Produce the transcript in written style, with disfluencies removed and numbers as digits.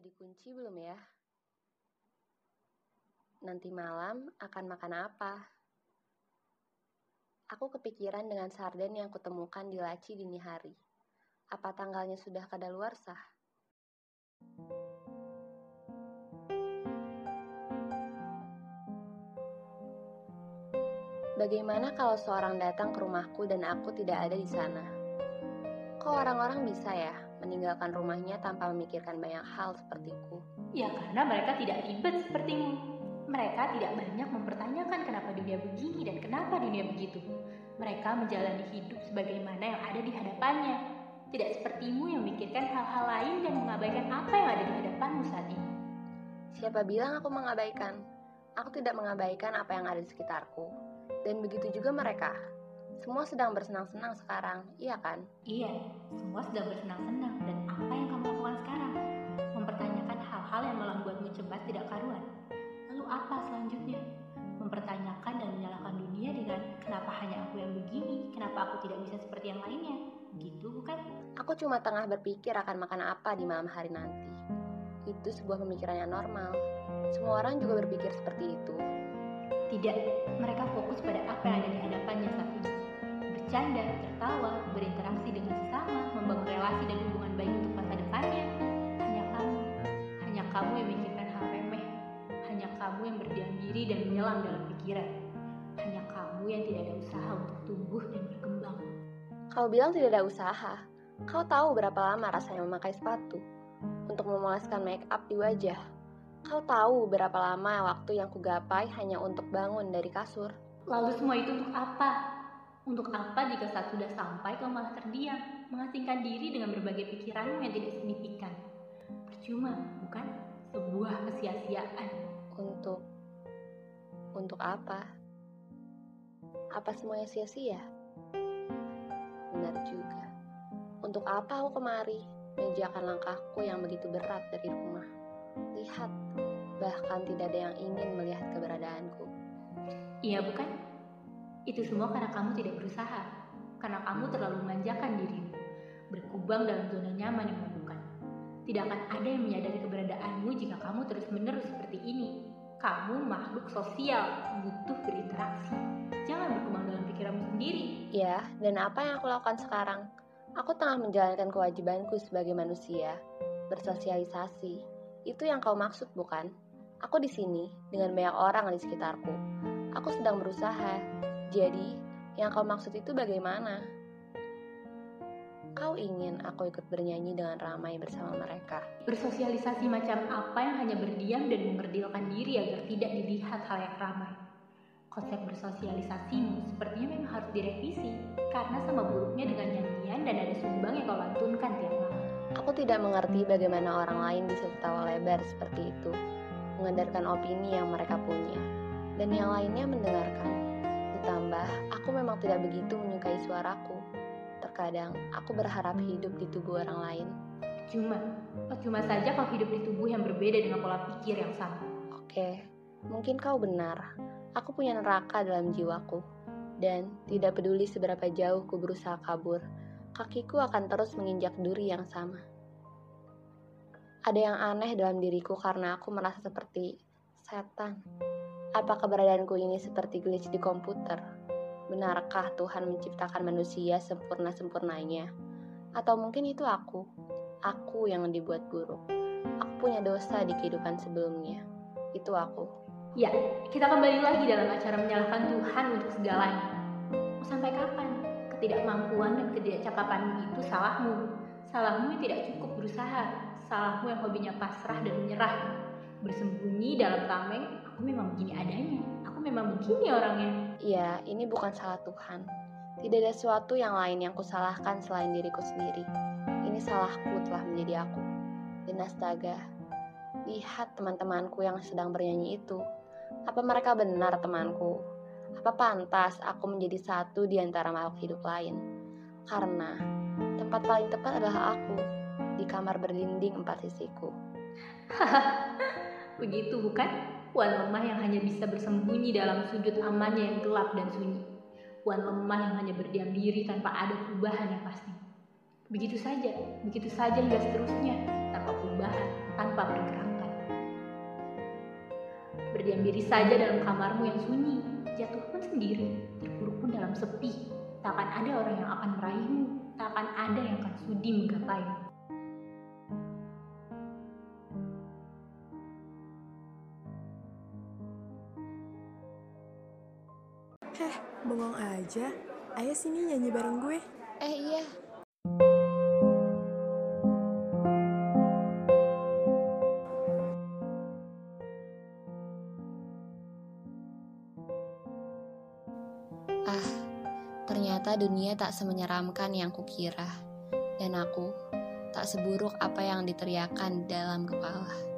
udah dikunci belum ya? Nanti malam akan makan apa? Aku kepikiran dengan sarden yang kutemukan di laci dini hari. Apa tanggalnya sudah kadaluarsa? Bagaimana kalau seorang datang ke rumahku dan aku tidak ada di sana? Kok orang-orang bisa ya meninggalkan rumahnya tanpa memikirkan banyak hal sepertiku? Ya karena mereka tidak ribet sepertimu. Mereka tidak banyak mempertanyakan kenapa dunia begini dan kenapa dunia begitu. Mereka menjalani hidup sebagaimana yang ada di hadapannya. Tidak sepertimu yang memikirkan hal-hal lain dan mengabaikan apa yang ada di hadapanmu saat ini. Siapa bilang aku mengabaikan? Aku tidak mengabaikan apa yang ada di sekitarku. Dan begitu juga mereka. Semua sedang bersenang-senang sekarang, iya kan? Iya, semua sedang bersenang-senang. Dan apa yang kamu lakukan sekarang? Mempertanyakan hal-hal yang malah membuatmu cemas tidak karuan. Lalu apa selanjutnya? Mempertanyakan dan menyalahkan dunia dengan kenapa hanya aku yang begini? Kenapa aku tidak bisa seperti yang lainnya? Gitu bukan? Aku cuma tengah berpikir akan makan apa di malam hari nanti. Itu sebuah pemikiran yang normal. Semua orang juga berpikir seperti itu. Tidak, mereka fokus pada apa yang ada di hadapannya saat ini. Bercanda, tertawa, berinteraksi dengan sesama, membangun relasi dan hubungan baik untuk masa depannya. Hanya kamu yang memikirkan hal remeh. Hanya kamu yang berdiam diri dan menyelam dalam pikiran. Hanya kamu yang tidak ada usaha untuk tumbuh dan berkembang. Kau bilang tidak ada usaha. Kau tahu berapa lama rasanya memakai sepatu untuk memulaskan make up di wajah. Kau tahu berapa lama waktu yang kugapai hanya untuk bangun dari kasur. Lalu semua itu untuk apa? Untuk apa jika saat sudah sampai kau malah terdiam, mengasingkan diri dengan berbagai pikiranmu yang tidak signifikan? Percuma, bukan? Sebuah kesia-siaan. Untuk apa? Apa semuanya sia-sia? Benar juga. Untuk apa aku kemari, menjajakan langkahku yang begitu berat dari rumah? Lihat, bahkan tidak ada yang ingin melihat keberadaanku. Iya, bukan? Itu semua karena kamu tidak berusaha, karena kamu terlalu memanjakan dirimu, berkubang dalam zona nyaman yang membutuhkan. Tidak akan ada yang menyadari keberadaanmu jika kamu terus-menerus seperti ini. Kamu makhluk sosial, butuh berinteraksi. Jangan berkubang dalam pikiranmu sendiri. Ya, dan apa yang aku lakukan sekarang? Aku tengah menjalankan kewajibanku sebagai manusia, bersosialisasi. Itu yang kau maksud, bukan? Aku di sini dengan banyak orang di sekitarku. Aku sedang berusaha. Jadi, yang kau maksud itu bagaimana? Kau ingin aku ikut bernyanyi dengan ramai bersama mereka? Bersosialisasi macam apa yang hanya berdiam dan mengerdilkan diri agar tidak dilihat halayak ramai? Konsep bersosialisasimu sepertinya memang harus direvisi, karena sama buruknya dengan nyanyian dan ada sumbang yang kau lantunkan tiap malam. Aku tidak mengerti bagaimana orang lain bisa tertawa lebar seperti itu, mengedarkan opini yang mereka punya, dan yang lainnya mendengarkan. Ditambah, aku memang tidak begitu menyukai suaraku. Terkadang, aku berharap hidup di tubuh orang lain. Cuma saja kau hidup di tubuh yang berbeda dengan pola pikir yang sama. Oke, mungkin kau benar. Aku punya neraka dalam jiwaku. Dan tidak peduli seberapa jauh ku berusaha kabur, kakiku akan terus menginjak duri yang sama. Ada yang aneh dalam diriku karena aku merasa seperti setan. Apa keberadaanku ini seperti glitch di komputer? Benarkah Tuhan menciptakan manusia sempurna-sempurnanya? Atau mungkin itu aku? Aku yang dibuat buruk. Aku punya dosa di kehidupan sebelumnya. Itu aku. Ya, kita kembali lagi dalam acara menyalahkan Tuhan untuk segalanya. Mau sampai kapan? Ketidakmampuan dan ketidakcakapanmu itu salahmu. Salahmu yang tidak cukup berusaha. Salahmu yang hobinya pasrah dan menyerah. Bersembunyi dalam tameng, aku memang begini adanya, aku memang begini orangnya. Iya, ini bukan salah Tuhan. Tidak ada sesuatu yang lain yang kusalahkan selain diriku sendiri. Ini salahku telah menjadi aku. Dan astaga, lihat teman-temanku yang sedang bernyanyi itu. Apa mereka benar temanku? Apa pantas aku menjadi satu di antara makhluk hidup lain? Karena tempat paling tepat adalah aku, di kamar berdinding empat sisiku. Hahaha, begitu bukan? Puan lemah yang hanya bisa bersembunyi dalam sudut amannya yang gelap dan sunyi. Puan lemah yang hanya berdiam diri tanpa ada perubahan yang pasti. Begitu saja hingga seterusnya. tanpa perubahan, tanpa pergerakan. Berdiam diri saja dalam kamarmu yang sunyi, jatuh pun sendiri, terpuruk pun dalam sepi. Tak akan ada orang yang akan meraihmu, tak akan ada yang akan sudi menggapaimu. Bengong aja, ayo sini nyanyi bareng gue. Iya. Ternyata dunia tak semenyeramkan yang kukira, dan aku tak seburuk apa yang diteriakan dalam kepala.